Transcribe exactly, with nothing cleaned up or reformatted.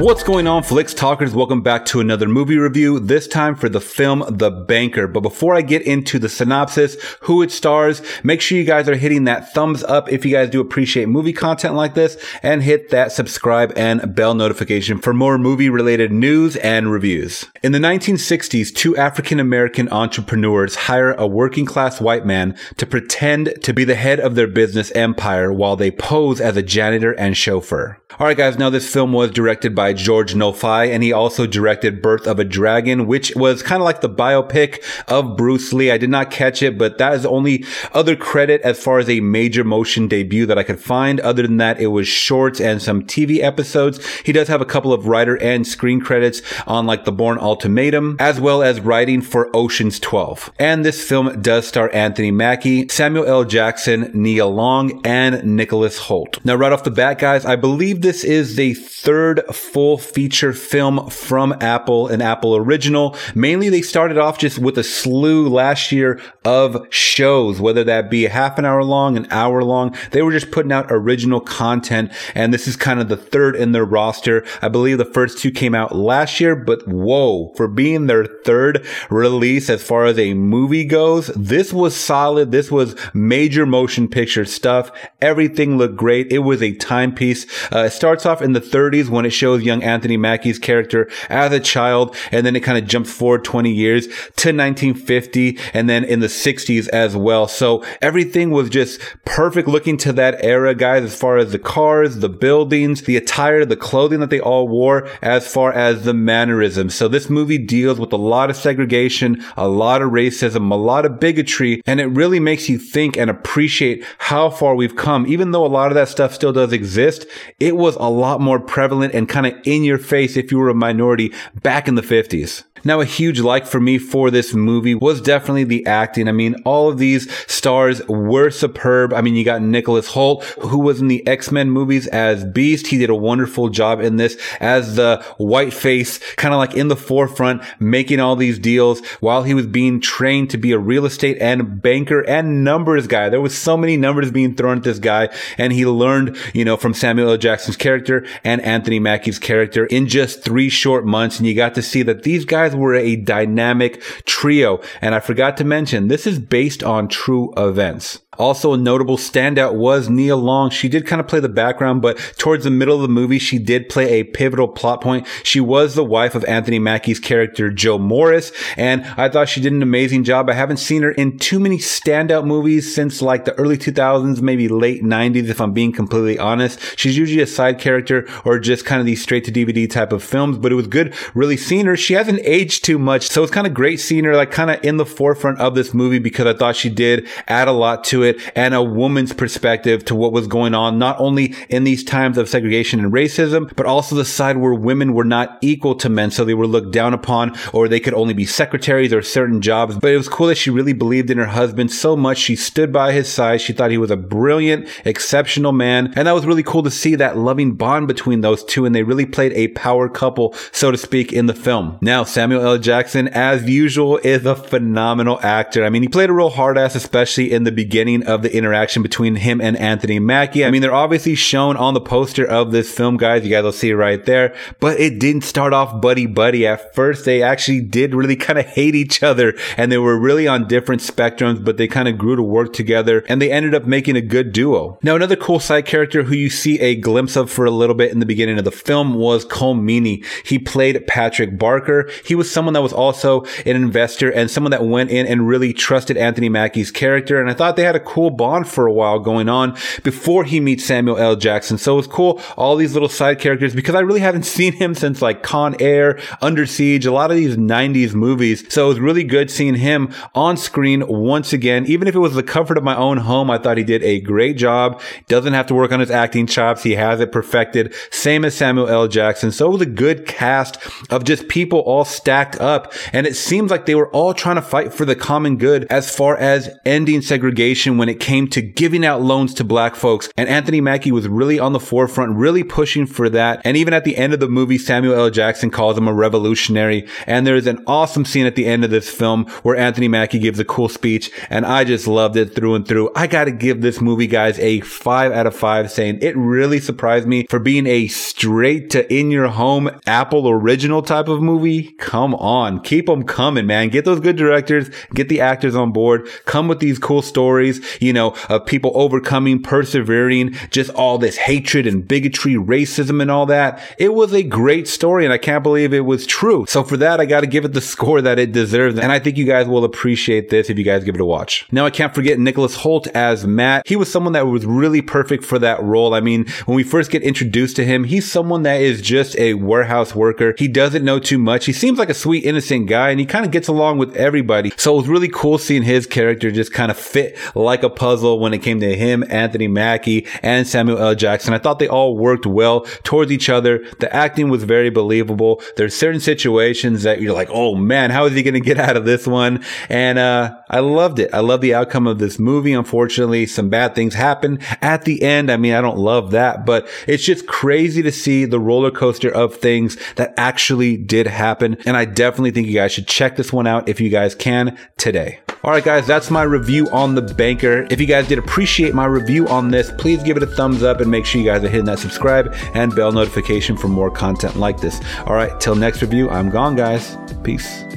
What's going on, Flix Talkers? Welcome back to another movie review, this time for the film The Banker. But before I get into the synopsis, who it stars, make sure you guys are hitting that thumbs up if you guys do appreciate movie content like this, and hit that subscribe and bell notification for more movie-related news and reviews. In the nineteen sixties, two African-American entrepreneurs hire a working-class white man to pretend to be the head of their business empire while they pose as a janitor and chauffeur. Alright guys, now this film was directed by by George Nofai, and he also directed Birth of a Dragon, which was kind of like the biopic of Bruce Lee. I did not catch it, but that is the only other credit as far as a major motion debut that I could find. Other than that, it was shorts and some T V episodes. He does have a couple of writer and screen credits on like the Bourne Ultimatum, as well as writing for Ocean's twelve. And this film does star Anthony Mackie, Samuel L. Jackson, Nia Long, and Nicholas Holt. Now, right off the bat, guys, I believe this is the third full feature film from Apple, an Apple original. Mainly, they started off just with a slew last year of shows, whether that be half an hour long, an hour long. They were just putting out original content, and this is kind of the third in their roster. I believe the first two came out last year, but whoa, for being their third release as far as a movie goes, this was solid. This was major motion picture stuff. Everything looked great. It was a timepiece. Uh, it starts off in the thirties when it shows young Anthony Mackie's character as a child, and then it kind of jumps forward twenty years to nineteen fifty, and then in the sixties as well. So everything was just perfect looking to that era, guys, as far as the cars, the buildings, the attire, the clothing that they all wore, as far as the mannerisms. So this movie deals with a lot of segregation, a lot of racism, a lot of bigotry, and it really makes you think and appreciate how far we've come. Even though a lot of that stuff still does exist, it was a lot more prevalent and kind of in your face if you were a minority back in the fifties. Now, a huge like for me for this movie was definitely the acting. I mean, all of these stars were superb. I mean, you got Nicholas Holt, who was in the X-Men movies as Beast. He did a wonderful job in this as the white face, kind of like in the forefront, making all these deals while he was being trained to be a real estate and banker and numbers guy. There was so many numbers being thrown at this guy, and he learned, you know, from Samuel L. Jackson's character and Anthony Mackie's character in just three short months. And you got to see that these guys were a dynamic trio. And I forgot to mention, this is based on true events. Also, a notable standout was Nia Long. She did kind of play the background, but towards the middle of the movie, she did play a pivotal plot point. She was the wife of Anthony Mackie's character, Joe Morris, and I thought she did an amazing job. I haven't seen her in too many standout movies since like the early two thousands, maybe late nineties, if I'm being completely honest. She's usually a side character or just kind of these straight-to-D V D type of films, but it was good really seeing her. She hasn't aged too much, so it's kind of great seeing her like kind of in the forefront of this movie, because I thought she did add a lot to it. And a woman's perspective to what was going on, not only in these times of segregation and racism, but also the side where women were not equal to men. So they were looked down upon, or they could only be secretaries or certain jobs. But it was cool that she really believed in her husband so much. She stood by his side. She thought he was a brilliant, exceptional man. And that was really cool to see that loving bond between those two. And they really played a power couple, so to speak, in the film. Now, Samuel L. Jackson, as usual, is a phenomenal actor. I mean, he played a real hard ass, especially in the beginning of the interaction between him and Anthony Mackie. I mean, they're obviously shown on the poster of this film, guys. You guys will see it right there. But it didn't start off buddy-buddy. At first, they actually did really kind of hate each other, and they were really on different spectrums, but they kind of grew to work together, and they ended up making a good duo. Now, another cool side character who you see a glimpse of for a little bit in the beginning of the film was Colm Meaney. He played Patrick Barker. He was someone that was also an investor and someone that went in and really trusted Anthony Mackie's character, and I thought they had a cool bond for a while going on before he meets Samuel L. Jackson. So it was cool, all these little side characters, because I really haven't seen him since like Con Air, Under Siege, a lot of these nineties movies. So it was really good seeing him on screen once again. Even if it was the comfort of my own home, I thought he did a great job. Doesn't have to work on his acting chops. He has it perfected. Same as Samuel L. Jackson. So it was a good cast of just people all stacked up. And it seems like they were all trying to fight for the common good as far as ending segregation when it came to giving out loans to black folks. And Anthony Mackie was really on the forefront, really pushing for that. And even at the end of the movie, Samuel L. Jackson calls him a revolutionary. And there's an awesome scene at the end of this film where Anthony Mackie gives a cool speech. And I just loved it through and through. I got to give this movie, guys, a five out of five, saying it really surprised surprise me for being a straight to in your home Apple original type of movie. Come on, keep them coming, man. Get those good directors, get the actors on board, come with these cool stories, you know, of people overcoming, persevering, just all this hatred and bigotry, racism and all that. It was a great story and I can't believe it was true. So for that, I got to give it the score that it deserves. And I think you guys will appreciate this if you guys give it a watch. Now, I can't forget Nicholas Holt as Matt. He was someone that was really perfect for that role. I mean, when we first get introduced to him, he's someone that is just a warehouse worker. He doesn't know too much. He seems like a sweet, innocent guy, and he kind of gets along with everybody. So it was really cool seeing his character just kind of fit like a puzzle when it came to him, Anthony Mackie, and Samuel L. Jackson. I thought they all worked well towards each other. The acting was very believable. There's certain situations that you're like, oh man, how is he going to get out of this one? And uh, I loved it. I love the outcome of this movie. Unfortunately, some bad things happen at the end. I mean, I don't love that, but it's just crazy to see the roller coaster of things that actually did happen. And I definitely think you guys should check this one out if you guys can today. All right, guys, that's my review on The Banker. If you guys did appreciate my review on this, please give it a thumbs up and make sure you guys are hitting that subscribe and bell notification for more content like this. All right, till next review, I'm gone, guys. Peace.